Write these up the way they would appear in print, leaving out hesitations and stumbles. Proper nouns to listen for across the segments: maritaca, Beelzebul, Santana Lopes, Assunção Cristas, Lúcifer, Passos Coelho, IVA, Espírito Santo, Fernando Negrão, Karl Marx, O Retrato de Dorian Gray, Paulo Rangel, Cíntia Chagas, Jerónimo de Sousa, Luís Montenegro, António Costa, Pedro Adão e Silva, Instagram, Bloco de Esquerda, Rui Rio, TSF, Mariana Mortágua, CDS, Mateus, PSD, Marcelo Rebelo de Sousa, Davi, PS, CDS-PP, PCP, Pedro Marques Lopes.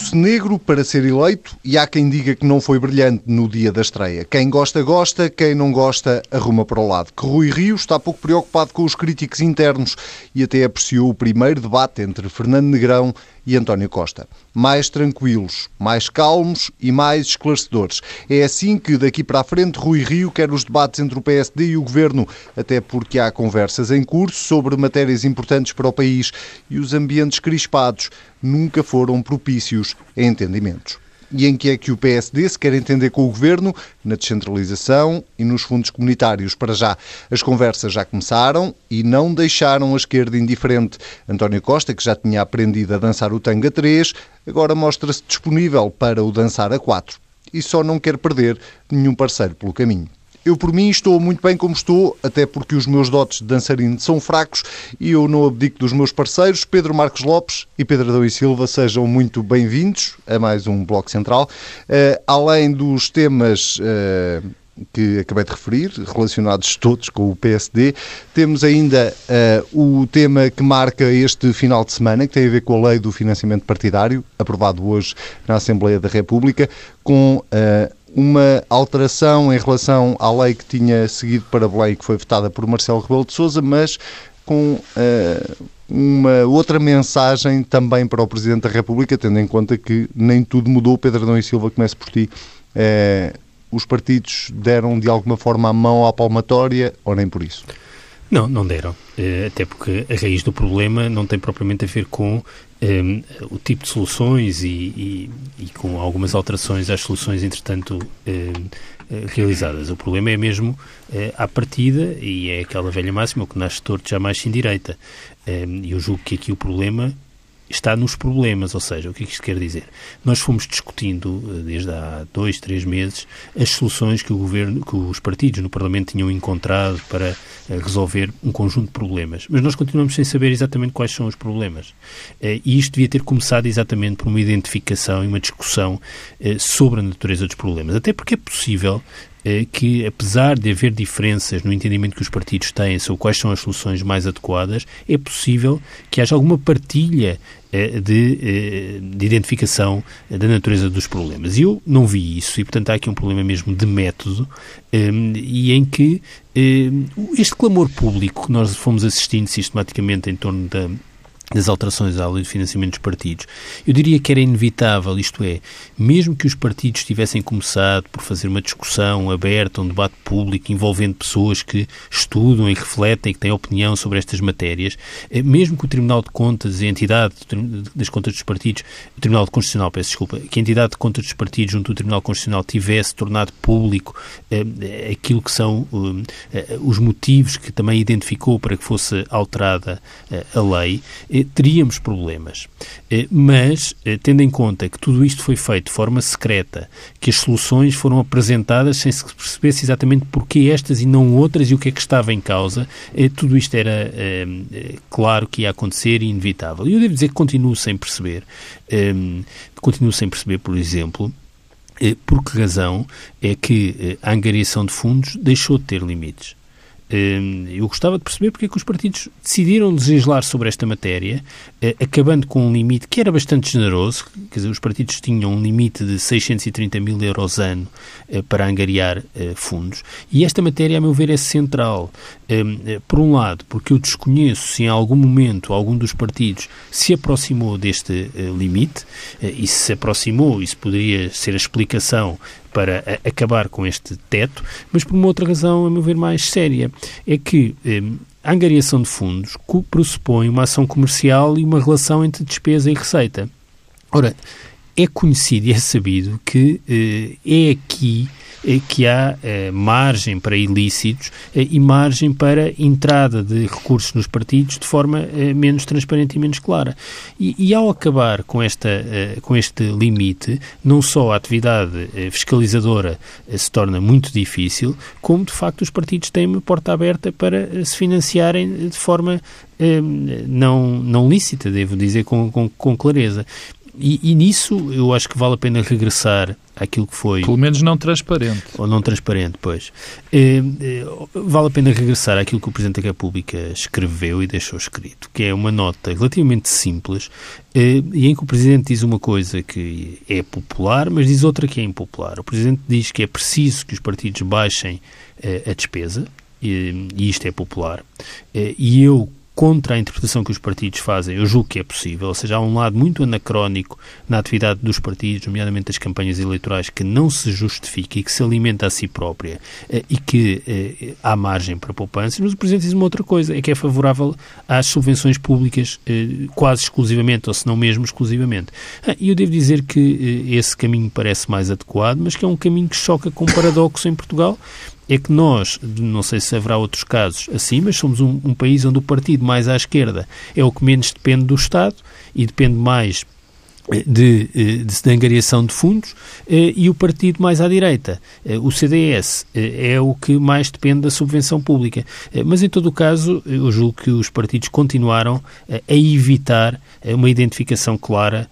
Vestiu-se negro para ser eleito e há quem diga que não foi brilhante no dia da estreia. Quem gosta, gosta. Quem não gosta, arruma para o lado. Que Rui Rio está pouco preocupado com os críticos internos e até apreciou o primeiro debate entre Fernando Negrão e António Costa. Mais tranquilos, mais calmos e mais esclarecedores. É assim que, daqui para a frente, Rui Rio quer os debates entre o PSD e o Governo, até porque há conversas em curso sobre matérias importantes para o país e os ambientes crispados nunca foram propícios a entendimentos. E em que é que o PSD se quer entender com o Governo? Na descentralização e nos fundos comunitários, para já. As conversas já começaram e não deixaram a esquerda indiferente. António Costa, que já tinha aprendido a dançar o tango a 3, agora mostra-se disponível para o dançar a 4. E só não quer perder nenhum parceiro pelo caminho. Eu, por mim, estou muito bem como estou, até porque os meus dotes de dançarino são fracos e eu não abdico dos meus parceiros. Pedro Marques Lopes e Pedro Adão e Silva, sejam muito bem-vindos a mais um Bloco Central. Além dos temas que acabei de referir, relacionados todos com o PSD, temos ainda o tema que marca este final de semana, que tem a ver com a lei do financiamento partidário, aprovado hoje na Assembleia da República, com uma alteração em relação à lei que tinha seguido para Belém, que foi votada por Marcelo Rebelo de Sousa, mas com uma outra mensagem também para o Presidente da República, tendo em conta que nem tudo mudou. Pedro Adão e Silva, começo por ti. Os partidos deram de alguma forma a mão à palmatória ou nem por isso? Não, não deram. Até porque a raiz do problema não tem propriamente a ver com o tipo de soluções e com algumas alterações às soluções, entretanto, realizadas. O problema é mesmo à partida, e é aquela velha máxima, que nasce torto jamais sem direita. E eu julgo que aqui o problema está nos problemas, ou seja, o que é que isto quer dizer? Nós fomos discutindo desde há 2, 3 meses as soluções que o Governo, que os partidos no Parlamento tinham encontrado para resolver um conjunto de problemas, mas nós continuamos sem saber exatamente quais são os problemas. E isto devia ter começado exatamente por uma identificação e uma discussão sobre a natureza dos problemas, até porque é possível que, apesar de haver diferenças no entendimento que os partidos têm sobre quais são as soluções mais adequadas, é possível que haja alguma partilha de identificação da natureza dos problemas. E eu não vi isso, e portanto há aqui um problema mesmo de método, e em que este clamor público que nós fomos assistindo sistematicamente em torno das alterações à lei de financiamento dos partidos, eu diria que era inevitável, isto é, mesmo que os partidos tivessem começado por fazer uma discussão aberta, um debate público envolvendo pessoas que estudam e refletem e que têm opinião sobre estas matérias, mesmo que o Tribunal de Contas e a entidade das contas dos partidos, o Tribunal de Constitucional, peço desculpa, que a entidade de contas dos partidos junto do Tribunal Constitucional tivesse tornado público aquilo que são os motivos que também identificou para que fosse alterada a lei, teríamos problemas. Mas, tendo em conta que tudo isto foi feito de forma secreta, que as soluções foram apresentadas sem se percebesse exatamente porquê estas e não outras e o que é que estava em causa, tudo isto era claro que ia acontecer e inevitável. E eu devo dizer que continuo sem perceber, por exemplo, por que razão é que a angariação de fundos deixou de ter limites. Eu gostava de perceber porque é que os partidos decidiram legislar sobre esta matéria, acabando com um limite que era bastante generoso, quer dizer, os partidos tinham um limite de 630 mil euros ano para angariar fundos, e esta matéria, a meu ver, é central. Por um lado, porque eu desconheço se em algum momento algum dos partidos se aproximou deste limite, e se aproximou, isso poderia ser a explicação para acabar com este teto, mas por uma outra razão, a meu ver, mais séria, é que a angariação de fundos pressupõe uma ação comercial e uma relação entre despesa e receita. Ora, é conhecido e é sabido que é aqui que há margem para ilícitos e margem para entrada de recursos nos partidos de forma menos transparente e menos clara. E ao acabar com este limite, não só a atividade fiscalizadora se torna muito difícil, como de facto os partidos têm uma porta aberta para se financiarem de forma não lícita, devo dizer com clareza. E nisso eu acho que vale a pena regressar àquilo que foi... Pelo menos não transparente. Ou não transparente, pois. Vale a pena regressar àquilo que o Presidente da República escreveu e deixou escrito, que é uma nota relativamente simples, e em que o Presidente diz uma coisa que é popular, mas diz outra que é impopular. O Presidente diz que é preciso que os partidos baixem a despesa, e isto é popular, e eu... contra a interpretação que os partidos fazem, eu julgo que é possível, ou seja, há um lado muito anacrónico na atividade dos partidos, nomeadamente das campanhas eleitorais, que não se justifica e que se alimenta a si própria e que há margem para poupanças, mas o Presidente diz uma outra coisa, é que é favorável às subvenções públicas quase exclusivamente, ou se não mesmo exclusivamente. E eu devo dizer que esse caminho parece mais adequado, mas que é um caminho que choca com paradoxo em Portugal, é que nós, não sei se haverá outros casos assim, mas somos um país onde o partido mais à esquerda é o que menos depende do Estado e depende mais de angariação de fundos, e o partido mais à direita, o CDS, é o que mais depende da subvenção pública. Mas, em todo o caso, eu julgo que os partidos continuaram a evitar uma identificação clara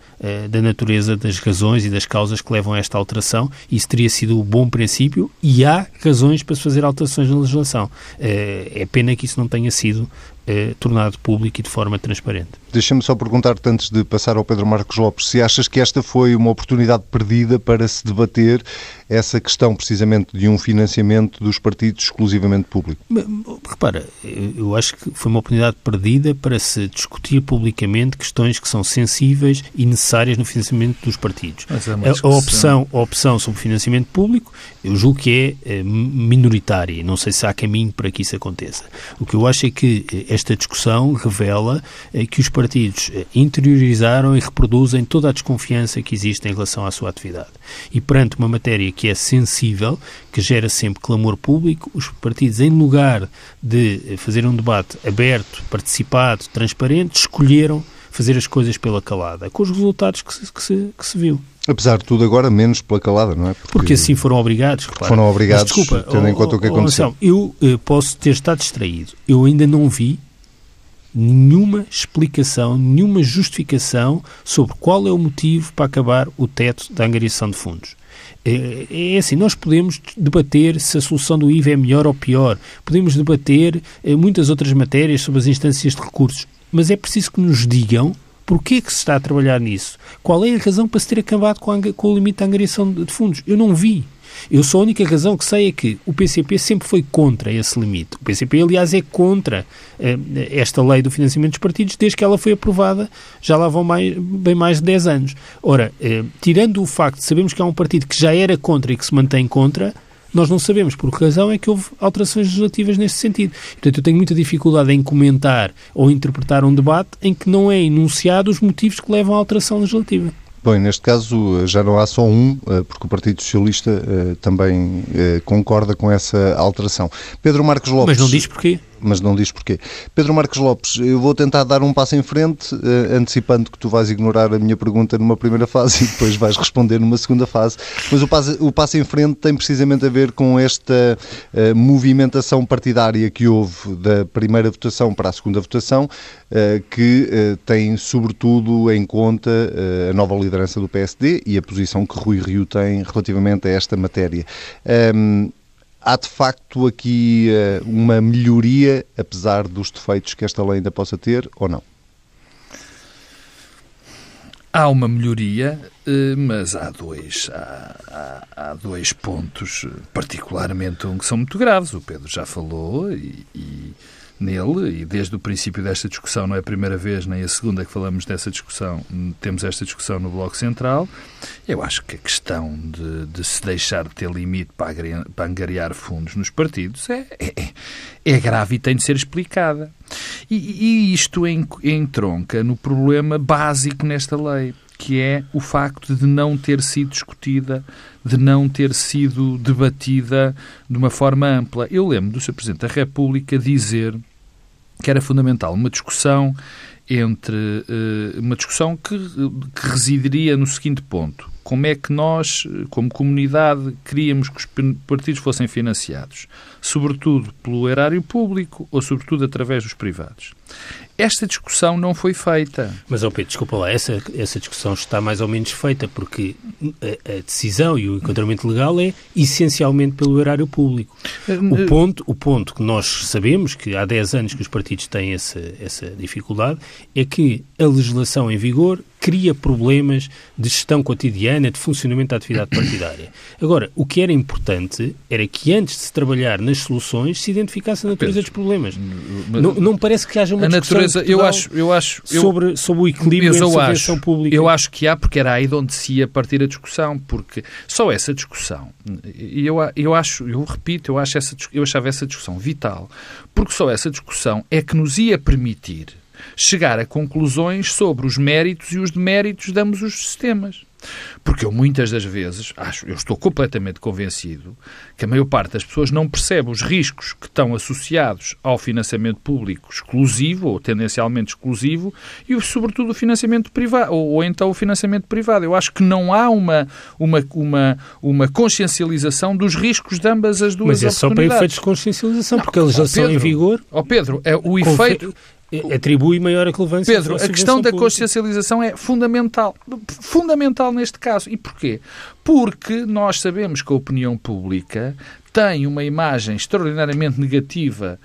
da natureza das razões e das causas que levam a esta alteração. Isso teria sido um bom princípio e há razões para se fazer alterações na legislação. É pena que isso não tenha sido tornado público e de forma transparente. Deixa-me só perguntar-te, antes de passar ao Pedro Marques Lopes, se achas que esta foi uma oportunidade perdida para se debater essa questão, precisamente, de um financiamento dos partidos exclusivamente público? Repara, eu acho que foi uma oportunidade perdida para se discutir publicamente questões que são sensíveis e necessárias no financiamento dos partidos. A opção sobre financiamento público, eu julgo que é minoritária. Não sei se há caminho para que isso aconteça. O que eu acho é que esta discussão revela que os partidos interiorizaram e reproduzem toda a desconfiança que existe em relação à sua atividade. E perante uma matéria que é sensível, que gera sempre clamor público, os partidos, em lugar de fazer um debate aberto, participado, transparente, escolheram fazer as coisas pela calada, com os resultados que se viu. Apesar de tudo, agora menos pela calada, não é? Porque assim foram obrigados. Claro. Foram obrigados, mas, desculpa, tendo em conta o que aconteceu. Marcelo, eu posso ter estado distraído. Eu ainda não vi nenhuma explicação, nenhuma justificação sobre qual é o motivo para acabar o teto da angariação de fundos. É assim, nós podemos debater se a solução do IVA é melhor ou pior, podemos debater muitas outras matérias sobre as instâncias de recursos, mas é preciso que nos digam porquê que se está a trabalhar nisso, qual é a razão para se ter acabado com o limite da angariação de fundos. Eu não vi. Eu só a única razão que sei é que o PCP sempre foi contra esse limite. O PCP, aliás, é contra esta lei do financiamento dos partidos desde que ela foi aprovada, já lá vão bem mais de 10 anos. Ora, tirando o facto de sabermos que há um partido que já era contra e que se mantém contra, nós não sabemos por que razão é que houve alterações legislativas neste sentido. Portanto, eu tenho muita dificuldade em comentar ou interpretar um debate em que não é enunciado os motivos que levam à alteração legislativa. Bom, neste caso já não há só um, porque o Partido Socialista também concorda com essa alteração. Pedro Marques Lopes... Mas não diz porquê. Mas não diz porquê. Pedro Marques Lopes, eu vou tentar dar um passo em frente, antecipando que tu vais ignorar a minha pergunta numa primeira fase e depois vais responder numa segunda fase. Mas o passo em frente tem precisamente a ver com esta movimentação partidária que houve da primeira votação para a segunda votação, que tem sobretudo em conta a nova liderança do PSD e a posição que Rui Rio tem relativamente a esta matéria. Há de facto aqui uma melhoria, apesar dos defeitos que esta lei ainda possa ter, ou não? Há uma melhoria, mas há dois pontos, particularmente um que são muito graves. O Pedro já falou nele, e desde o princípio desta discussão, não é a primeira vez nem a segunda que falamos dessa discussão, temos esta discussão no Bloco Central. Eu acho que a questão de se deixar de ter limite para angariar fundos nos partidos é grave e tem de ser explicada. E isto entronca no problema básico nesta lei, que é o facto de não ter sido discutida, de não ter sido debatida de uma forma ampla. Eu lembro do Sr. Presidente da República dizer que era fundamental uma discussão uma discussão que residiria no seguinte ponto: como é que nós, como comunidade, queríamos que os partidos fossem financiados, sobretudo pelo erário público ou sobretudo através dos privados. Esta discussão não foi feita. Mas, oh Pedro, desculpa lá, essa discussão está mais ou menos feita, porque a decisão e o enquadramento legal é essencialmente pelo erário público. O ponto que nós sabemos, que há 10 anos que os partidos têm essa dificuldade, é que a legislação em vigor cria problemas de gestão cotidiana, de funcionamento da atividade partidária. Agora, o que era importante era que antes de se trabalhar nas soluções se identificasse a natureza dos problemas. Não parece que haja uma discussão sobre o equilíbrio entre a gestão pública. Eu acho que há, porque era aí de onde se ia partir a discussão, porque só essa discussão, e eu achava essa discussão vital, porque só essa discussão é que nos ia permitir chegar a conclusões sobre os méritos e os deméritos de ambos os sistemas. Porque eu muitas das vezes, eu estou completamente convencido que a maior parte das pessoas não percebe os riscos que estão associados ao financiamento público exclusivo ou tendencialmente exclusivo e sobretudo o financiamento privado ou então o financiamento privado. Eu acho que não há uma consciencialização dos riscos de ambas as duas oportunidades. Mas é só para efeitos de consciencialização, porque a legislação em vigor... Ó Pedro, é o efeito... atribui maior relevância. Pedro, a questão da consciencialização é fundamental. Fundamental neste caso. E porquê? Porque nós sabemos que a opinião pública tem uma imagem extraordinariamente negativa,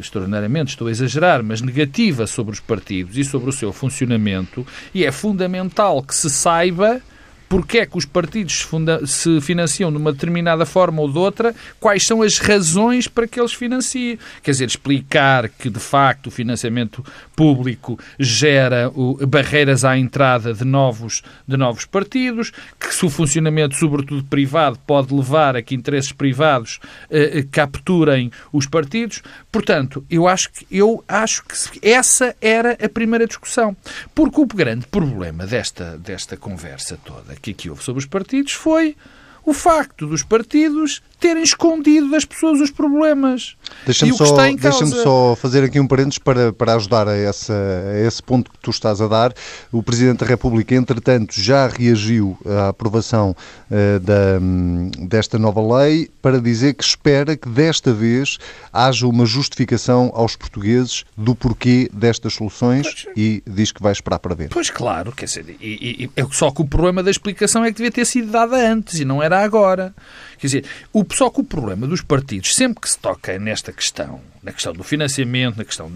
extraordinariamente, estou a exagerar, mas negativa sobre os partidos e sobre o seu funcionamento, e é fundamental que se saiba porque é que os partidos se financiam de uma determinada forma ou de outra, quais são as razões para que eles financiem. Quer dizer, explicar que, de facto, o financiamento público gera barreiras à entrada de novos partidos, que se o funcionamento, sobretudo privado, pode levar a que interesses privados capturem os partidos. Portanto, eu acho que essa era a primeira discussão. Porque o grande problema desta conversa toda que aqui houve sobre os partidos foi o facto dos partidos terem escondido das pessoas os problemas. Deixa-me só fazer aqui um parênteses para ajudar a esse ponto que tu estás a dar. O Presidente da República, entretanto, já reagiu à aprovação desta nova lei para dizer que espera que desta vez haja uma justificação aos portugueses do porquê destas soluções e diz que vai esperar para ver. Pois claro, quer dizer, só que o problema da explicação é que devia ter sido dada antes e não era agora. Quer dizer, só que o problema dos partidos, sempre que se toca nesta questão, na questão do financiamento, na questão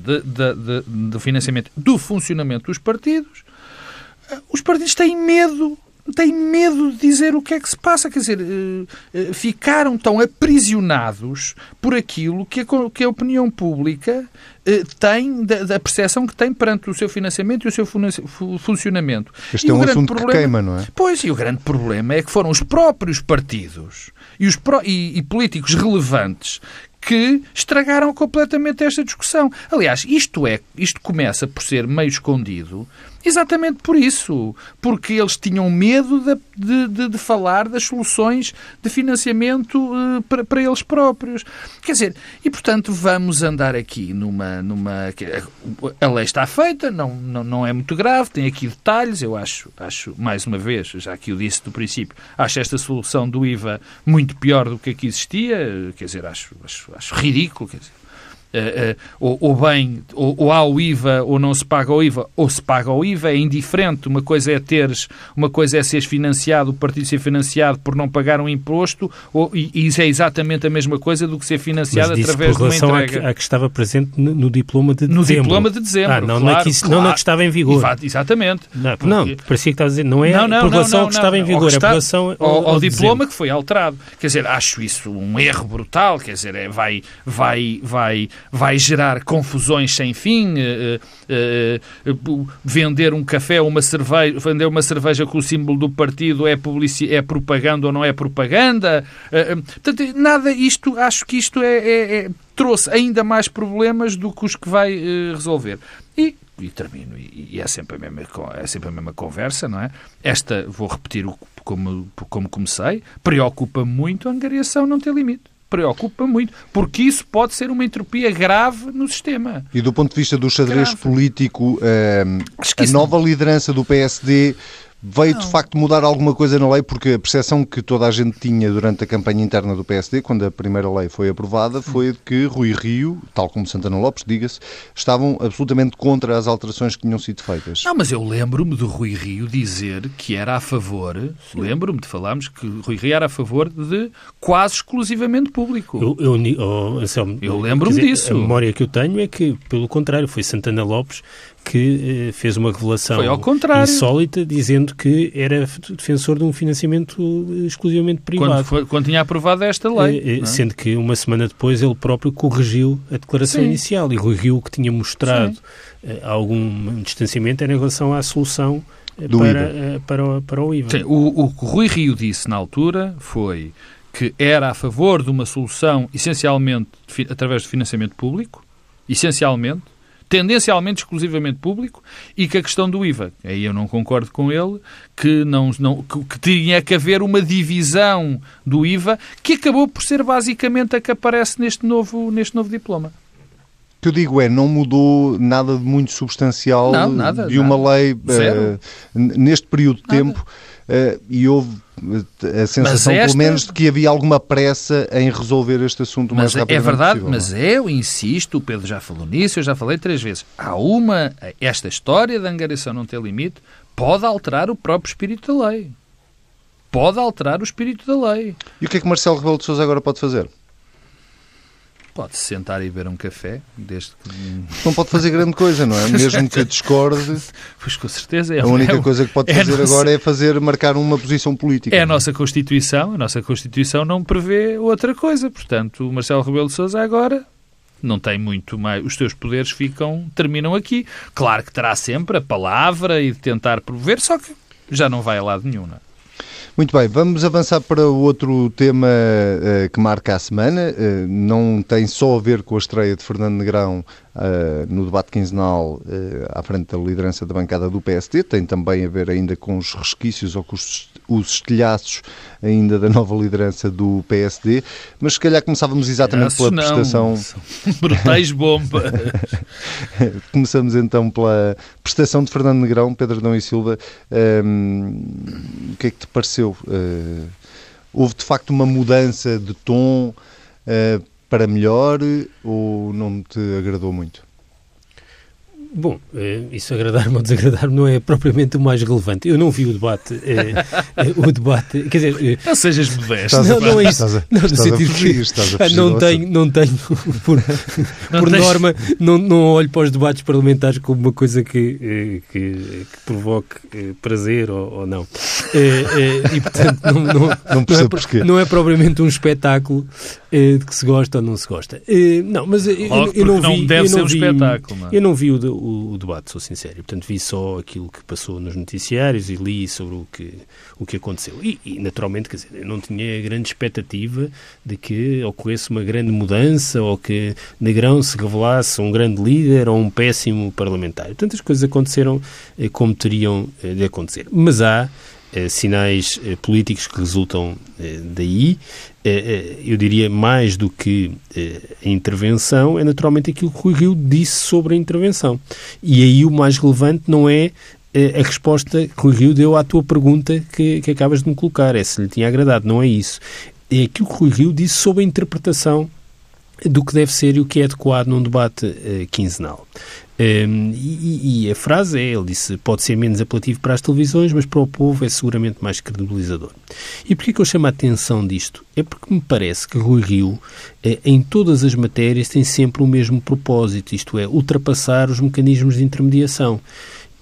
do financiamento do funcionamento dos partidos, os partidos têm medo de dizer o que é que se passa. Quer dizer, ficaram tão aprisionados por aquilo que a opinião pública tem, da percepção que tem perante o seu financiamento e o seu funcionamento. Este é um assunto que queima, não é? Pois, e o grande problema é que foram os próprios partidos e políticos relevantes que estragaram completamente esta discussão. Aliás, isto começa por ser meio escondido, exatamente por isso, porque eles tinham medo de falar das soluções de financiamento para eles próprios. Quer dizer, e portanto vamos andar aqui numa... A lei está feita, não é muito grave, tem aqui detalhes, eu acho mais uma vez, já que eu disse do princípio, acho esta solução do IVA muito pior do que aqui existia, quer dizer, acho ridículo, quer dizer. Ou há o IVA ou não se paga o IVA, ou se paga o IVA, é indiferente, uma coisa é seres financiado, o partido ser financiado por não pagar um imposto, e isso é exatamente a mesma coisa do que ser financiado através de uma entrega. Mas disse por relação à que estava presente no diploma de dezembro. No diploma de dezembro, não é que estava em vigor. Exatamente. Não, parecia que estava a dizer, não é por relação ao que estava em vigor, é por relação ao diploma que foi alterado. Quer dizer, acho isso um erro brutal, quer dizer, vai gerar confusões sem fim, vender um café ou uma cerveja, vender uma cerveja com o símbolo do partido é propaganda ou não é propaganda. Portanto, nada isto, acho que isto trouxe ainda mais problemas do que os que vai resolver. E termino, e é sempre a mesma conversa, não é? Esta, vou repetir como comecei, preocupa-me muito a angariação não ter limite. Preocupa muito, porque isso pode ser uma entropia grave no sistema. E do ponto de vista do xadrez político, a nova liderança do PSD Veio, de facto, mudar alguma coisa na lei, porque a percepção que toda a gente tinha durante a campanha interna do PSD, quando a primeira lei foi aprovada, foi de que Rui Rio, tal como Santana Lopes, diga-se, estavam absolutamente contra as alterações que tinham sido feitas. Não, mas eu lembro-me de Rui Rio dizer que era a favor, lembro-me de falarmos que Rui Rio era a favor de quase exclusivamente público. Eu lembro-me disso. A memória que eu tenho é que, pelo contrário, foi Santana Lopes que fez uma revelação insólita, dizendo que era defensor de um financiamento exclusivamente privado. Quando tinha aprovado esta lei. Sendo que uma semana depois ele próprio corrigiu a declaração inicial, e Rui Rio, que tinha mostrado algum distanciamento, era em relação à solução para o IVA. Sim, o que Rui Rio disse na altura foi que era a favor de uma solução essencialmente através de financiamento público, essencialmente, tendencialmente exclusivamente público, e que a questão do IVA, aí eu não concordo com ele, que tinha que haver uma divisão do IVA, que acabou por ser basicamente a que aparece neste novo diploma. O que eu digo é, não mudou nada de muito substancial de uma lei neste período de tempo, e houve a sensação, pelo menos, de que havia alguma pressa em resolver este assunto o mais rapidamente possível. É verdade, mas eu insisto, o Pedro já falou nisso, eu já falei 3 vezes. Esta história da angariação não ter limite pode alterar o próprio espírito da lei. Pode alterar o espírito da lei. E o que é que Marcelo Rebelo de Sousa agora pode fazer? Pode se sentar e beber um café, desde que... Não pode fazer grande coisa, não é? Mesmo que discorde... Pois, com certeza. A única coisa que pode fazer agora é marcar uma posição política. É a nossa Constituição. A nossa Constituição não prevê outra coisa. Portanto, o Marcelo Rebelo de Sousa agora não tem muito mais... Os seus poderes terminam aqui. Claro que terá sempre a palavra e de tentar promover, só que já não vai a lado nenhum, não é? Muito bem, vamos avançar para outro tema que marca a semana. Não tem só a ver com a estreia de Fernando Negrão no debate quinzenal à frente da liderança da bancada do PSD, tem também a ver ainda com os resquícios ou com os estilhaços ainda da nova liderança do PSD, mas se calhar começávamos exatamente pela prestação... Brutais bombas! Começamos então pela prestação de Fernando Negrão, Pedro Adão e Silva. O que é que te pareceu? Houve de facto uma mudança de tom para melhor, ou não te agradou muito? Bom, isso agradar-me ou desagradar-me não é propriamente o mais relevante. Eu não vi o debate. O debate, quer dizer... Não sejas modesto. Não é isso. Não tenho, por norma, não olho para os debates parlamentares como uma coisa que provoque prazer ou não. E, portanto, não é propriamente um espetáculo de que se gosta ou não se gosta. Não, mas eu não vi... Eu não vi o debate, sou sincero. Portanto, vi só aquilo que passou nos noticiários e li sobre o que aconteceu. E naturalmente, quer dizer, eu não tinha grande expectativa de que ocorresse uma grande mudança ou que Negrão se revelasse um grande líder ou um péssimo parlamentar. Portanto, as coisas aconteceram como teriam de acontecer. Mas há sinais políticos que resultam daí. Eu diria, mais do que a intervenção, é naturalmente aquilo que o Rui Rio disse sobre a intervenção. E aí o mais relevante não é a resposta que o Rui Rio deu à tua pergunta que acabas de me colocar, é se lhe tinha agradado, não é isso. É aquilo que o Rui Rio disse sobre a interpretação do que deve ser e o que é adequado num debate quinzenal. E a frase é, ele disse, pode ser menos apelativo para as televisões, mas para o povo é seguramente mais credibilizador. E porquê que eu chamo a atenção disto? É porque me parece que Rui Rio, em todas as matérias, tem sempre o mesmo propósito, isto é, ultrapassar os mecanismos de intermediação,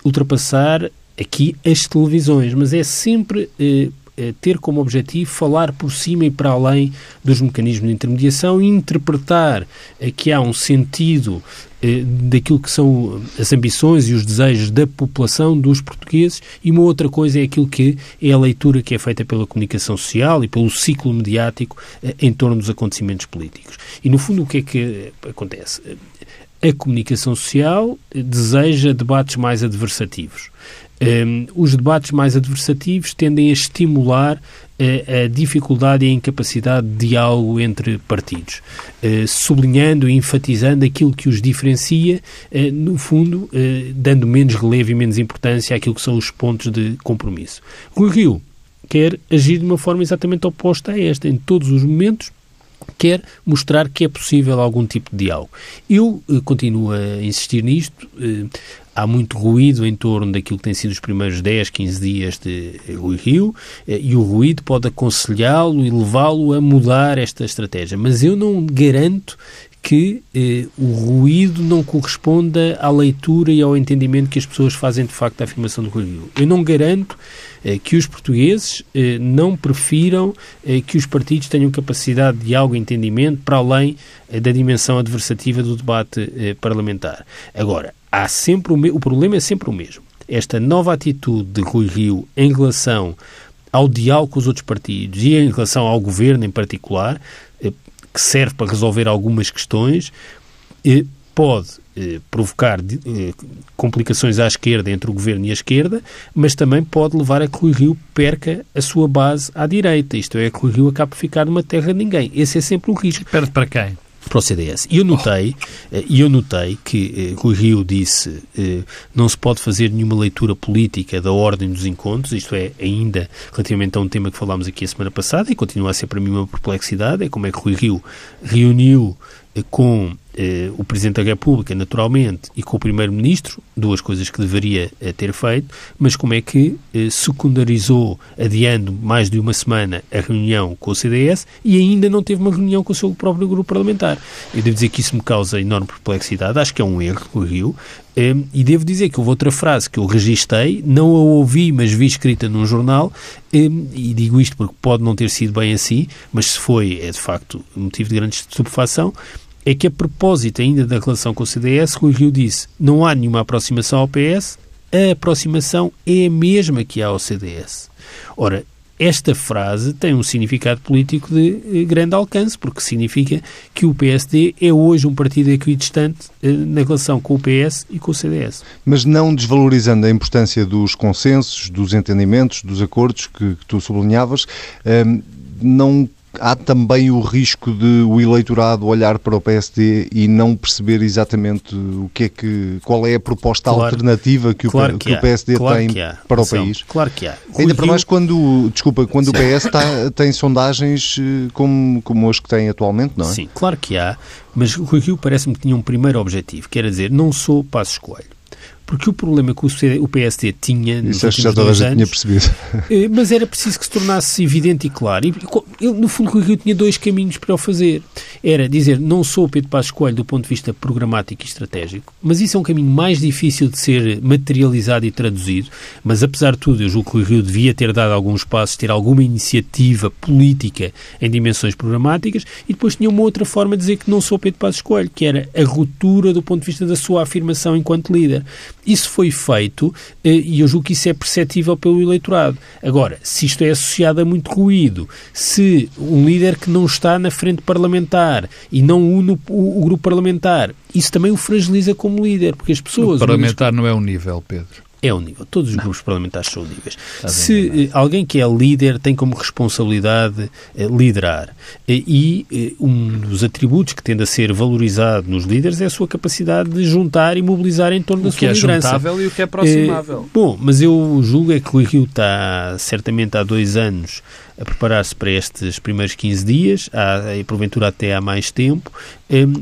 ultrapassar aqui as televisões, mas é sempre... ter como objetivo falar por cima e para além dos mecanismos de intermediação e interpretar que há um sentido daquilo que são as ambições e os desejos da população, dos portugueses, e uma outra coisa é aquilo que é a leitura que é feita pela comunicação social e pelo ciclo mediático em torno dos acontecimentos políticos. E, no fundo, o que é que acontece? A comunicação social deseja debates mais adversativos. Os debates mais adversativos tendem a estimular a dificuldade e a incapacidade de diálogo entre partidos, sublinhando e enfatizando aquilo que os diferencia, no fundo, dando menos relevo e menos importância àquilo que são os pontos de compromisso. Rui Rio quer agir de uma forma exatamente oposta a esta, em todos os momentos, quer mostrar que é possível algum tipo de diálogo. Eu continuo a insistir nisto. Há muito ruído em torno daquilo que tem sido os primeiros 10, 15 dias de Rui Rio, e o ruído pode aconselhá-lo e levá-lo a mudar esta estratégia. Mas eu não garanto que o ruído não corresponda à leitura e ao entendimento que as pessoas fazem, de facto, da afirmação do Rui Rio. Eu não garanto que os portugueses não prefiram que os partidos tenham capacidade de diálogo e entendimento para além da dimensão adversativa do debate parlamentar. Agora, há sempre o problema é sempre o mesmo. Esta nova atitude de Rui Rio em relação ao diálogo com os outros partidos e em relação ao governo em particular, que serve para resolver algumas questões, pode provocar complicações à esquerda, entre o governo e a esquerda, mas também pode levar a que Rui Rio perca a sua base à direita. Isto é, que Rui Rio acaba por ficar numa terra de ninguém. Esse é sempre o risco. Perde para quem? Para o CDS. E eu notei que Rui Rio disse não se pode fazer nenhuma leitura política da ordem dos encontros, isto é, ainda relativamente a um tema que falámos aqui a semana passada, e continua a ser para mim uma perplexidade, é como é que Rui Rio reuniu com o Presidente da República, naturalmente, e com o Primeiro-Ministro, duas coisas que deveria ter feito, mas como é que secundarizou, adiando mais de uma semana, a reunião com o CDS e ainda não teve uma reunião com o seu próprio grupo parlamentar. Eu devo dizer que isso me causa enorme perplexidade, acho que é um erro, Rui Rio, e devo dizer que houve outra frase que eu registei, não a ouvi, mas vi escrita num jornal, e digo isto porque pode não ter sido bem assim, mas se foi, é de facto motivo de grande estupefação, é que a propósito ainda da relação com o CDS, Rui Rio disse, não há nenhuma aproximação ao PS, a aproximação é a mesma que há ao CDS. Ora, esta frase tem um significado político de grande alcance, porque significa que o PSD é hoje um partido equidistante na relação com o PS e com o CDS. Mas não desvalorizando a importância dos consensos, dos entendimentos, dos acordos que tu sublinhavas, não há também o risco de o eleitorado olhar para o PSD e não perceber exatamente o que é que, qual é a proposta alternativa que o PSD tem para o país? Claro que há. Ainda para mais quando o PS tem sondagens como as que tem atualmente, não é? Sim, claro que há, mas o Rui Rio parece-me que tinha um primeiro objetivo, quer dizer, não sou Passos Coelho. Porque o problema que o PSD tinha nos últimos 2 anos... Mas era preciso que se tornasse evidente e claro. E, no fundo, o Rui Rio tinha 2 caminhos para o fazer. Era dizer, não sou o Pedro Passos Coelho do ponto de vista programático e estratégico, mas isso é um caminho mais difícil de ser materializado e traduzido. Mas, apesar de tudo, eu julgo que o Rui Rio devia ter dado alguns passos, ter alguma iniciativa política em dimensões programáticas, e depois tinha uma outra forma de dizer que não sou o Pedro Passos Coelho, que era a ruptura do ponto de vista da sua afirmação enquanto líder. Isso foi feito e eu julgo que isso é perceptível pelo eleitorado. Agora, se isto é associado a muito ruído, se um líder que não está na frente parlamentar e não une o grupo parlamentar, isso também o fragiliza como líder, porque as pessoas... O parlamentar não é um nível, Pedro. É unível. Todos os grupos parlamentares são uníveis. Se alguém que é líder tem como responsabilidade liderar, e um dos atributos que tende a ser valorizado nos líderes é a sua capacidade de juntar e mobilizar em torno da sua liderança. O que é juntável e o que é aproximável. Bom, mas eu julgo é que o Rui Rio está certamente há 2 anos a preparar-se para estes primeiros 15 dias, e porventura até há mais tempo,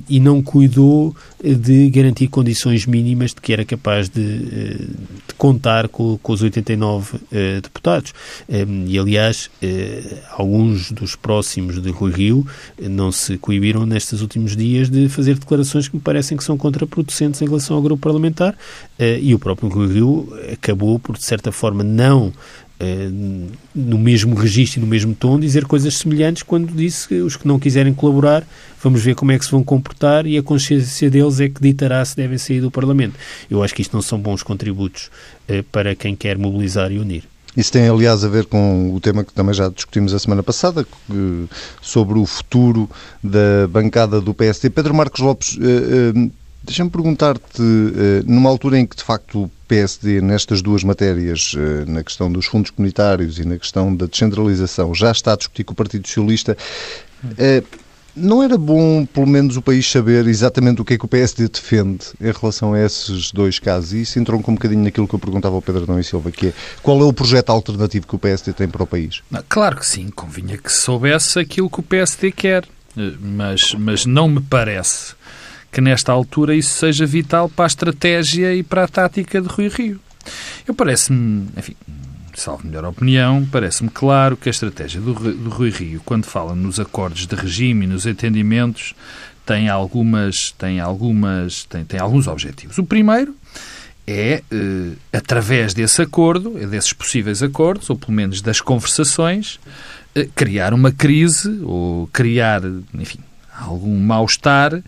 e não cuidou de garantir condições mínimas de que era capaz de contar com os 89 deputados. E, aliás, alguns dos próximos de Rui Rio não se coibiram nestes últimos dias de fazer declarações que me parecem que são contraproducentes em relação ao grupo parlamentar, e o próprio Rui Rio acabou por, de certa forma, não... no mesmo registro e no mesmo tom, dizer coisas semelhantes quando disse que os que não quiserem colaborar, vamos ver como é que se vão comportar e a consciência deles é que ditará se devem sair do Parlamento. Eu acho que isto não são bons contributos para quem quer mobilizar e unir. Isso tem, aliás, a ver com o tema que também já discutimos a semana passada, sobre o futuro da bancada do PSD. Pedro Marques Lopes, Deixa-me perguntar-te, numa altura em que de facto o PSD nestas duas matérias, na questão dos fundos comunitários e na questão da descentralização, já está a discutir com o Partido Socialista, não era bom, pelo menos, o país saber exatamente o que é que o PSD defende em relação a esses dois casos? E isso entronca um bocadinho naquilo que eu perguntava ao Pedro Adão e Silva, que é qual é o projeto alternativo que o PSD tem para o país? Claro que sim, convinha que soubesse aquilo que o PSD quer, mas não me parece que nesta altura isso seja vital para a estratégia e para a tática de Rui Rio. Eu parece-me, enfim, salvo melhor opinião, parece-me claro que a estratégia do Rui Rio, quando fala nos acordos de regime e nos entendimentos, tem alguns objetivos. O primeiro é, através desse acordo, desses possíveis acordos, ou pelo menos das conversações, criar uma crise ou criar, enfim, algum mal-estar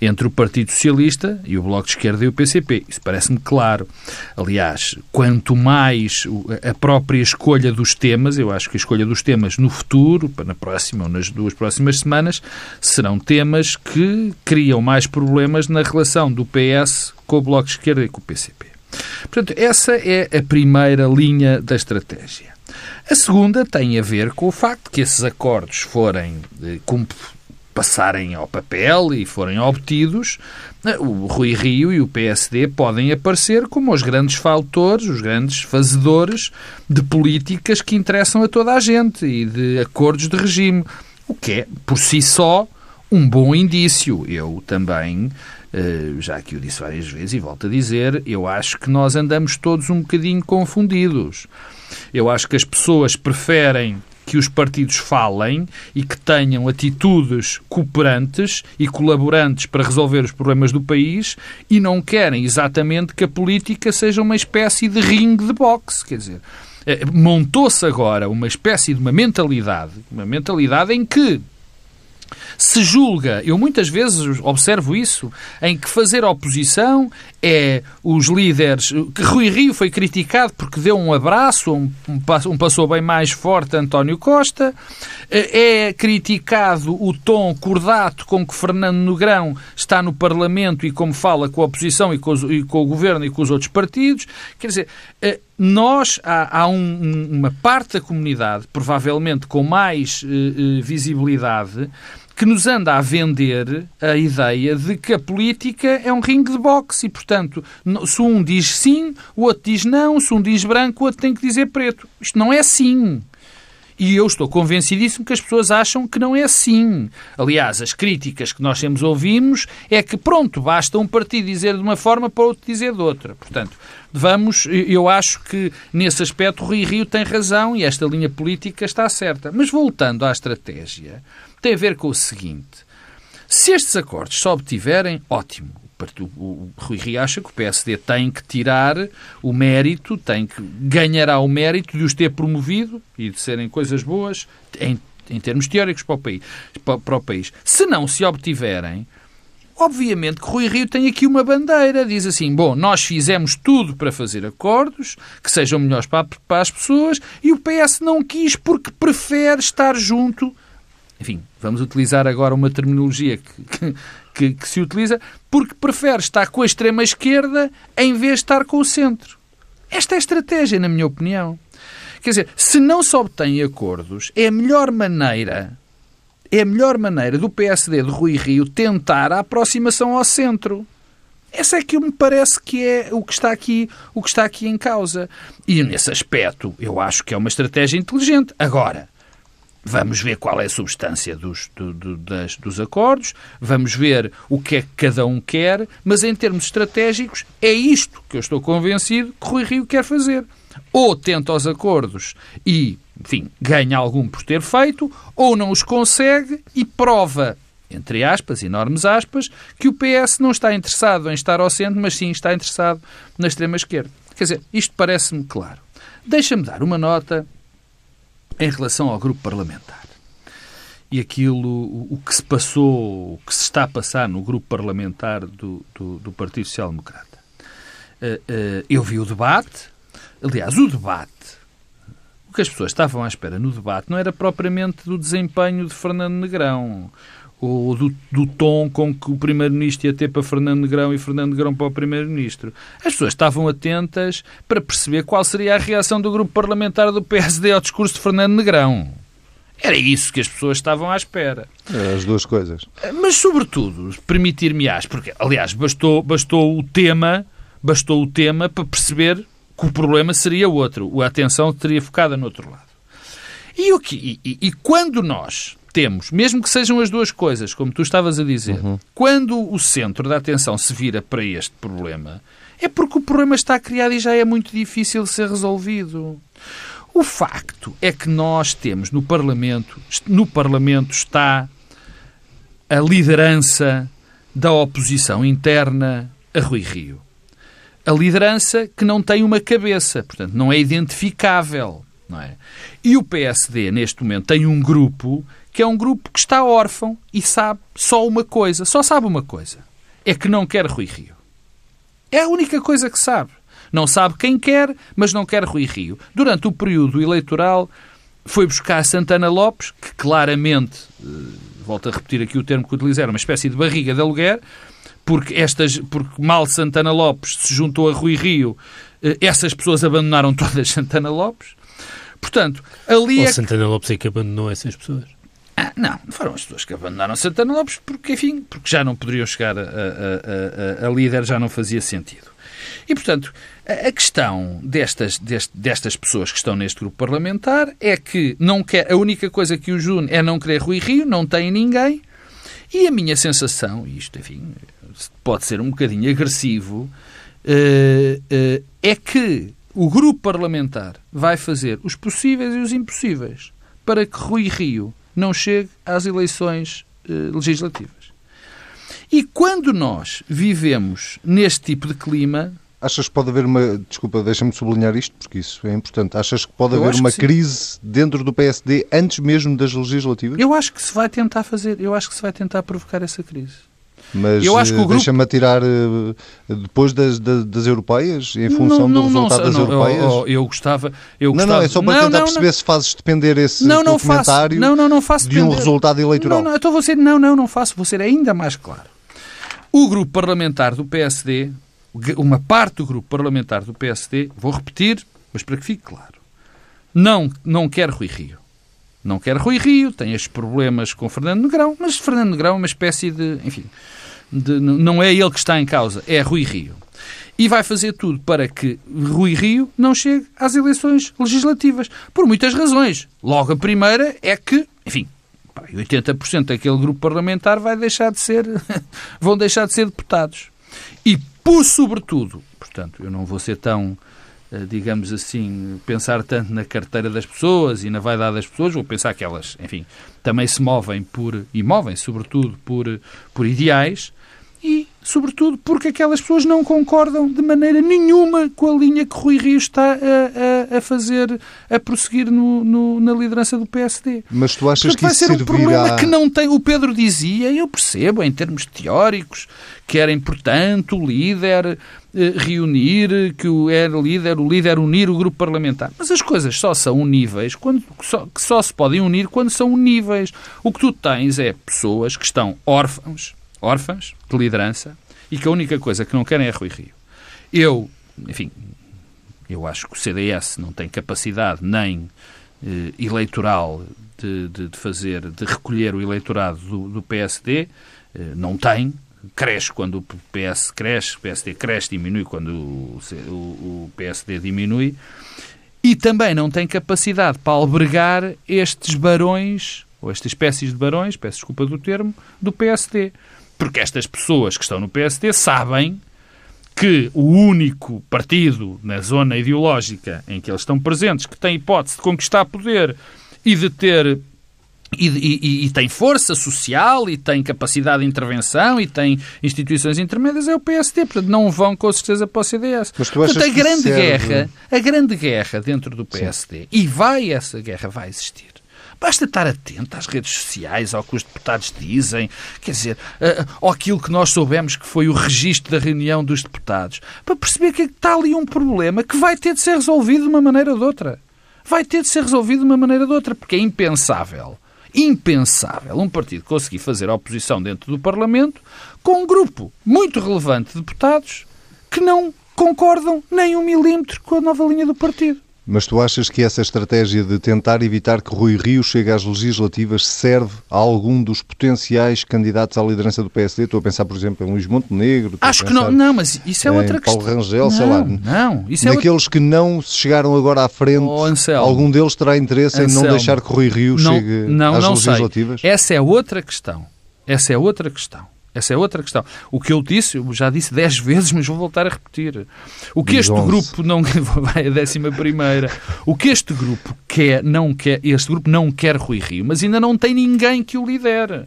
entre o Partido Socialista e o Bloco de Esquerda e o PCP. Isso parece-me claro. Aliás, quanto mais a própria escolha dos temas, eu acho que a escolha dos temas no futuro, na próxima ou nas duas próximas semanas, serão temas que criam mais problemas na relação do PS com o Bloco de Esquerda e com o PCP. Portanto, essa é a primeira linha da estratégia. A segunda tem a ver com o facto que esses acordos passarem ao papel e forem obtidos, o Rui Rio e o PSD podem aparecer como os grandes faltores, os grandes fazedores de políticas que interessam a toda a gente e de acordos de regime, o que é, por si só, um bom indício. Eu também, já que o disse várias vezes e volto a dizer, eu acho que nós andamos todos um bocadinho confundidos. Eu acho que as pessoas preferem que os partidos falem e que tenham atitudes cooperantes e colaborantes para resolver os problemas do país e não querem exatamente que a política seja uma espécie de ringue de boxe, quer dizer, montou-se agora uma espécie de uma mentalidade em que se julga, eu muitas vezes observo isso, em que fazer oposição é os líderes... Que Rui Rio foi criticado porque deu um abraço, um passou bem mais forte a António Costa, é criticado o tom cordato com que Fernando Negrão está no Parlamento e como fala com a oposição e com o Governo e com os outros partidos. Quer dizer, há uma parte da comunidade, provavelmente com mais visibilidade, que nos anda a vender a ideia de que a política é um ringue de boxe e, portanto, se um diz sim, o outro diz não, se um diz branco, o outro tem que dizer preto. Isto não é assim. E eu estou convencidíssimo que as pessoas acham que não é assim. Aliás, as críticas que nós sempre ouvimos é que, pronto, basta um partido dizer de uma forma para outro dizer de outra. Portanto, eu acho que, nesse aspecto, Rui Rio tem razão e esta linha política está certa. Mas, voltando à estratégia, tem a ver com o seguinte. Se estes acordos se obtiverem, ótimo. O Rui Rio acha que o PSD tem que tirar o mérito, ganhará o mérito de os ter promovido e de serem coisas boas em termos teóricos para o país. Se não se obtiverem, obviamente que Rui Rio tem aqui uma bandeira, diz assim, bom, nós fizemos tudo para fazer acordos que sejam melhores para as pessoas e o PS não quis porque prefere estar junto. Enfim, vamos utilizar agora uma terminologia que se utiliza, porque prefere estar com a extrema-esquerda em vez de estar com o centro. Esta é a estratégia, na minha opinião. Quer dizer, se não se obtêm acordos, é a melhor maneira do PSD de Rui Rio tentar a aproximação ao centro. Essa é que me parece que é o que está aqui em causa. E nesse aspecto, eu acho que é uma estratégia inteligente. Agora, vamos ver qual é a substância dos acordos, vamos ver o que é que cada um quer, mas em termos estratégicos é isto que eu estou convencido que Rui Rio quer fazer. Ou tenta os acordos e, enfim, ganha algum por ter feito, ou não os consegue e prova, entre aspas, enormes aspas, que o PS não está interessado em estar ao centro, mas sim está interessado na extrema-esquerda. Quer dizer, isto parece-me claro. Deixa-me dar uma nota em relação ao grupo parlamentar. E o que se passou, o que se está a passar no grupo parlamentar do Partido Social Democrata. Eu vi o debate. Aliás, o debate, o que as pessoas estavam à espera no debate não era propriamente do desempenho de Fernando Negrão. ou do tom com que o Primeiro-Ministro ia ter para Fernando Negrão e Fernando Negrão para o Primeiro-Ministro. As pessoas estavam atentas para perceber qual seria a reação do grupo parlamentar do PSD ao discurso de Fernando Negrão. Era isso que as pessoas estavam à espera. As duas coisas. Mas, sobretudo, permitir-me-ás, porque, aliás, bastou o tema para perceber que o problema seria outro. A atenção teria focada no outro lado. E quando nós temos, mesmo que sejam as duas coisas, como tu estavas a dizer, quando o centro da atenção se vira para este problema, é porque o problema está criado e já é muito difícil de ser resolvido. O facto é que nós temos no Parlamento está a liderança da oposição interna a Rui Rio. A liderança que não tem uma cabeça, portanto, não é identificável, não é? E o PSD, neste momento, tem um grupo que é um grupo que está órfão e sabe só sabe uma coisa, é que não quer Rui Rio. É a única coisa que sabe. Não sabe quem quer, mas não quer Rui Rio. Durante o período eleitoral foi buscar Santana Lopes, que claramente, volto a repetir aqui o termo que utilizaram, uma espécie de barriga de aluguer, porque mal Santana Lopes se juntou a Rui Rio, essas pessoas abandonaram todas Santana Lopes. Portanto, ali Santana Lopes é que abandonou essas pessoas? Ah, não, foram as pessoas que abandonaram Santana Lopes porque já não poderiam chegar a líder, já não fazia sentido. E, portanto, a questão destas pessoas que estão neste grupo parlamentar é que não quer, a única coisa que os une é não querer Rui Rio, não tem ninguém, e a minha sensação, e isto, enfim, pode ser um bocadinho agressivo, é que o grupo parlamentar vai fazer os possíveis e os impossíveis para que Rui Rio não chegue às eleições legislativas. E quando nós vivemos neste tipo de clima... Achas que pode haver uma... Desculpa, deixa-me sublinhar isto, porque isso é importante. Achas que pode haver uma crise dentro do PSD antes mesmo das legislativas? Eu acho que se vai tentar fazer. Eu acho que se vai tentar provocar essa crise. Mas deixa-me atirar depois das europeias, em função do resultado das europeias? Eu gostava... Não, é só para tentar perceber se fazes depender esse comentário de um resultado eleitoral. Não faço. Vou ser ainda mais claro. O grupo parlamentar do PSD, uma parte do grupo parlamentar do PSD, vou repetir, mas para que fique claro, não quer Rui Rio. Não quer Rui Rio, tem estes problemas com Fernando Negrão, mas Fernando Negrão é uma espécie de... Enfim, não é ele que está em causa, é Rui Rio. E vai fazer tudo para que Rui Rio não chegue às eleições legislativas, por muitas razões. Logo, a primeira é que, enfim... 80% daquele grupo parlamentar vão deixar de ser deputados. E, por sobretudo, portanto, eu não vou ser tão, digamos assim, pensar tanto na carteira das pessoas e na vaidade das pessoas, vou pensar que elas, enfim, também se movem sobretudo por ideais e, sobretudo, porque aquelas pessoas não concordam de maneira nenhuma com a linha que Rui Rio está a fazer, a prosseguir na liderança do PSD. Mas tu achas que isso servirá... Vai ser um problema que não tem... O Pedro dizia, eu percebo, em termos teóricos, que era importante o líder reunir, que era o líder unir o grupo parlamentar. Mas as coisas só são uníveis, só se podem unir quando são uníveis. O que tu tens é pessoas que estão órfãos de liderança e que a única coisa que não querem é Rui Rio. Eu acho que o CDS não tem capacidade nem eleitoral de recolher o eleitorado do PSD, não tem, cresce quando o PS cresce, o PSD cresce, diminui quando o PSD diminui, e também não tem capacidade para albergar estes barões, ou estas espécies de barões, peço desculpa do termo, do PSD. Porque estas pessoas que estão no PSD sabem que o único partido na zona ideológica em que eles estão presentes, que tem hipótese de conquistar poder e de ter... E tem força social e tem capacidade de intervenção e tem instituições intermédias, é o PSD. Portanto, não vão com certeza para o CDS. Mas tu achas, portanto, a grande guerra dentro do PSD, sim, essa guerra vai existir. Basta estar atento às redes sociais, ao que os deputados dizem, quer dizer, ao aquilo que nós soubemos que foi o registro da reunião dos deputados, para perceber que está ali um problema que vai ter de ser resolvido de uma maneira ou de outra. Porque é impensável. impensável um partido conseguir fazer a oposição dentro do Parlamento com um grupo muito relevante de deputados que não concordam nem um milímetro com a nova linha do partido. Mas tu achas que essa estratégia de tentar evitar que Rui Rio chegue às legislativas serve a algum dos potenciais candidatos à liderança do PSD? Estou a pensar, por exemplo, em Luís Montenegro. Acho que não, não, mas isso é outra questão. Paulo Rangel, não, sei lá. Não, isso é daqueles que não chegaram agora à frente, algum deles terá interesse em não deixar que Rui Rio chegue às legislativas? Sei. Essa é outra questão. O que eu disse, eu já disse 10 vezes, mas vou voltar a repetir. O que este grupo não vai a 11ª. O que este grupo quer, não quer, este grupo não quer Rui Rio, mas ainda não tem ninguém que o lidere.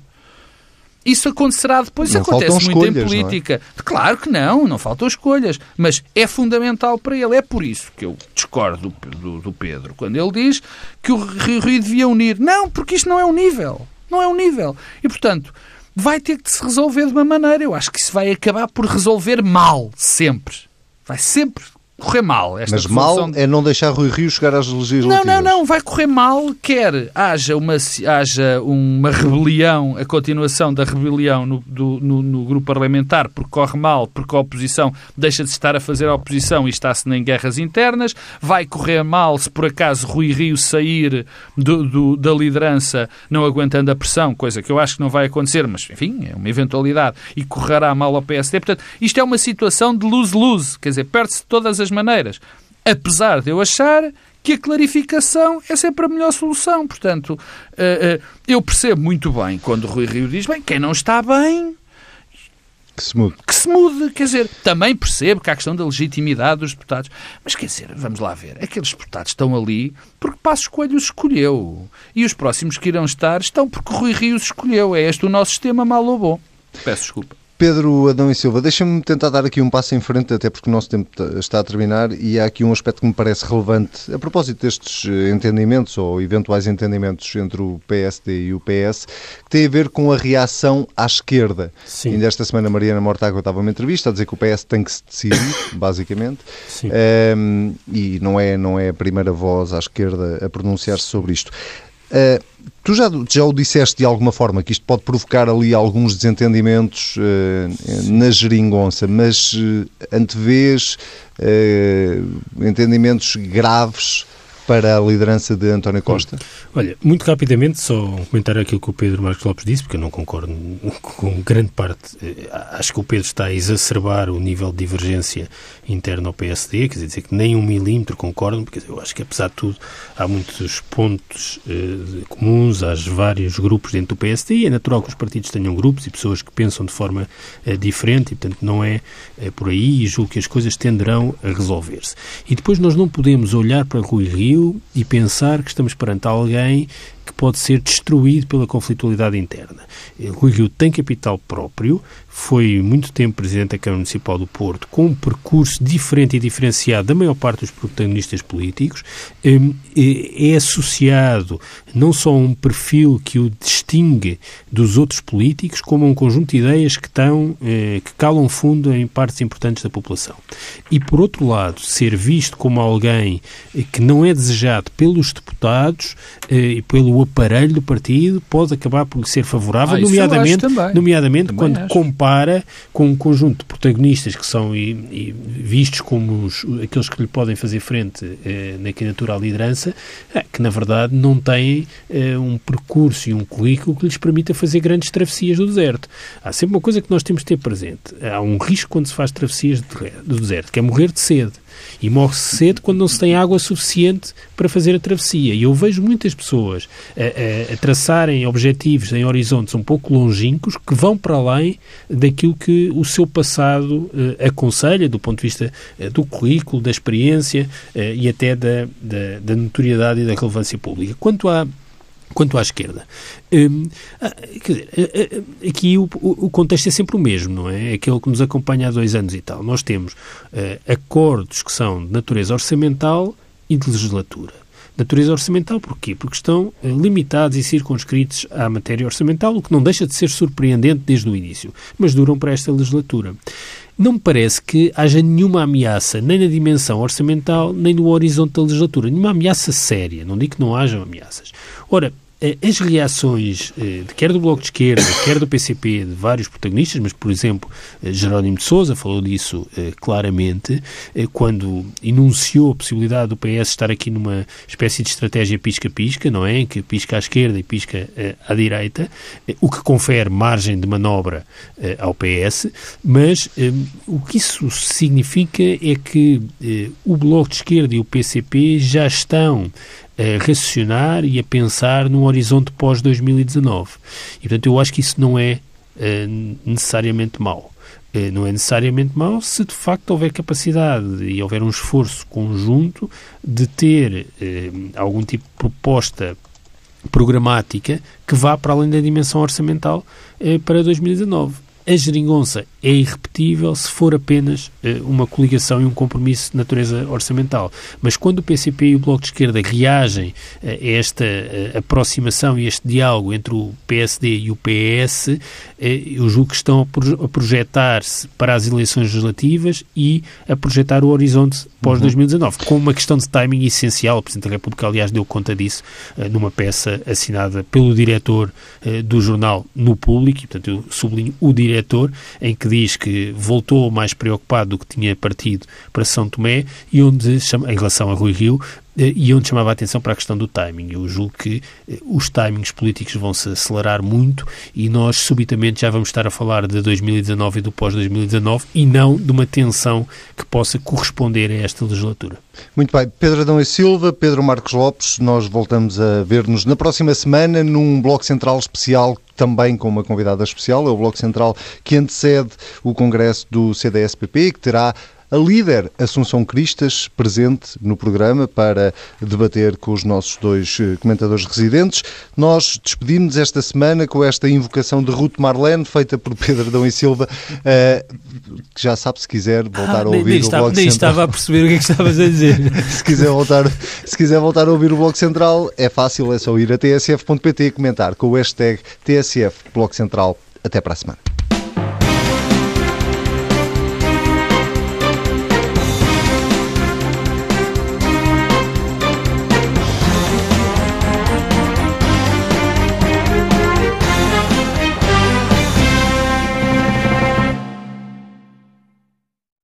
Isso acontecerá depois, isso acontece muito em política. É? Claro que não faltam escolhas, mas é fundamental para ele. É por isso que eu discordo do Pedro, quando ele diz que o Rui devia unir. Não, porque isto não é um nível. Não é um nível. E, portanto, vai ter que se resolver de uma maneira. Eu acho que isso vai acabar por resolver mal, sempre. Vai sempre correr mal. Mas mal é não deixar Rui Rio chegar às legislativas. Não. Vai correr mal, quer haja uma rebelião, a continuação da rebelião no grupo parlamentar, porque corre mal, porque a oposição deixa de estar a fazer a oposição e está-se em guerras internas. Vai correr mal se por acaso Rui Rio sair da liderança não aguentando a pressão, coisa que eu acho que não vai acontecer, mas enfim, é uma eventualidade, e correrá mal ao PSD. Portanto, isto é uma situação de lose-lose, quer dizer, perde-se todas as maneiras, apesar de eu achar que a clarificação é sempre a melhor solução. Portanto, eu percebo muito bem quando o Rui Rio diz, bem, quem não está bem, que se mude, quer dizer, também percebo que há a questão da legitimidade dos deputados, mas quer dizer, vamos lá ver, aqueles deputados estão ali porque Passos Coelho os escolheu, e os próximos que irão estar estão porque o Rui Rio os escolheu. É este o nosso sistema, mal ou bom. Peço desculpa. Pedro Adão e Silva, deixa-me tentar dar aqui um passo em frente, até porque o nosso tempo está a terminar e há aqui um aspecto que me parece relevante. A propósito destes entendimentos ou eventuais entendimentos entre o PSD e o PS, que tem a ver com a reação à esquerda. Sim. Ainda esta semana Mariana Mortágua estava numa entrevista a dizer que o PS tem que se decidir, basicamente. Sim. E não é a primeira voz à esquerda a pronunciar-se sobre isto. Tu já o disseste de alguma forma, que isto pode provocar ali alguns desentendimentos na geringonça, mas antevês entendimentos graves para a liderança de António Costa? Olha, muito rapidamente, só um comentário àquilo que o Pedro Marques Lopes disse, porque eu não concordo com grande parte. Acho que o Pedro está a exacerbar o nível de divergência interna ao PSD, quer dizer, que nem um milímetro concordam, porque eu acho que, apesar de tudo, há muitos pontos comuns, há vários grupos dentro do PSD, e é natural que os partidos tenham grupos e pessoas que pensam de forma diferente, e, portanto, não é por aí, e julgo que as coisas tenderão a resolver-se. E depois nós não podemos olhar para Rui Rio e pensar que estamos perante alguém que pode ser destruído pela conflitualidade interna. Rui Rio tem capital próprio, foi muito tempo Presidente da Câmara Municipal do Porto, com um percurso diferente e diferenciado da maior parte dos protagonistas políticos, é associado não só a um perfil que o distingue dos outros políticos, como a um conjunto de ideias que calam fundo em partes importantes da população. E, por outro lado, ser visto como alguém que não é desejado pelos deputados e pelo aparelho do partido pode acabar por lhe ser favorável, nomeadamente quando compara com um conjunto de protagonistas que são vistos como aqueles que lhe podem fazer frente na candidatura à liderança, que na verdade não têm um percurso e um currículo que lhes permita fazer grandes travessias do deserto. Há sempre uma coisa que nós temos de ter presente. Há um risco quando se faz travessias do deserto, que é morrer de sede. E morre-se cedo quando não se tem água suficiente para fazer a travessia. E eu vejo muitas pessoas a traçarem objetivos em horizontes um pouco longínquos que vão para além daquilo que o seu passado aconselha, do ponto de vista do currículo, da experiência e até da notoriedade e da relevância pública. Quanto à esquerda, quer dizer, aqui o contexto é sempre o mesmo, não é? Aquele que nos acompanha há 2 anos e tal. Nós temos acordos que são de natureza orçamental e de legislatura. Natureza orçamental, porquê? Porque estão limitados e circunscritos à matéria orçamental, o que não deixa de ser surpreendente desde o início, mas duram para esta legislatura. Não me parece que haja nenhuma ameaça, nem na dimensão orçamental, nem no horizonte da legislatura, nenhuma ameaça séria, não digo que não hajam ameaças. Ora, as reações, quer do Bloco de Esquerda, quer do PCP, de vários protagonistas, mas, por exemplo, Jerónimo de Sousa falou disso claramente, quando enunciou a possibilidade do PS estar aqui numa espécie de estratégia pisca-pisca, não é? Que pisca à esquerda e pisca à direita, o que confere margem de manobra ao PS, mas o que isso significa é que o Bloco de Esquerda e o PCP já estão a raciocinar e a pensar num horizonte pós-2019. E, portanto, eu acho que isso não é necessariamente mau. Não é necessariamente mau se, de facto, houver capacidade e houver um esforço conjunto de ter algum tipo de proposta programática que vá para além da dimensão orçamental para 2019. A geringonça é irrepetível se for apenas uma coligação e um compromisso de natureza orçamental. Mas quando o PCP e o Bloco de Esquerda reagem a esta aproximação e este diálogo entre o PSD e o PS, eu julgo que estão a projetar-se para as eleições legislativas e a projetar o horizonte pós-2019, com uma questão de timing essencial. O Presidente da República, aliás, deu conta disso numa peça assinada pelo diretor do jornal no Público, e, portanto, eu sublinho o diretor, em que diz que voltou mais preocupado do que tinha partido para São Tomé, e onde, em relação a Rui Rio, e onde chamava a atenção para a questão do timing. Eu julgo que os timings políticos vão-se acelerar muito e nós, subitamente, já vamos estar a falar de 2019 e do pós-2019 e não de uma tensão que possa corresponder a esta legislatura. Muito bem. Pedro Adão e Silva, Pedro Marques Lopes, nós voltamos a ver-nos na próxima semana num Bloco Central especial, também com uma convidada especial. É o Bloco Central que antecede o Congresso do CDS-PP, que terá a líder Assunção Cristas presente no programa para debater com os nossos dois comentadores residentes. Nós despedimos esta semana com esta invocação de Ruth Marlene, feita por Pedro Adão e Silva, que já sabe, se quiser voltar a ouvir o Bloco Central. Nem estava a perceber o que é que estavas a dizer. Se quiser voltar a ouvir o Bloco Central, é fácil, é só ir a tsf.pt e comentar com o hashtag TSF Bloco Central. Até para a semana.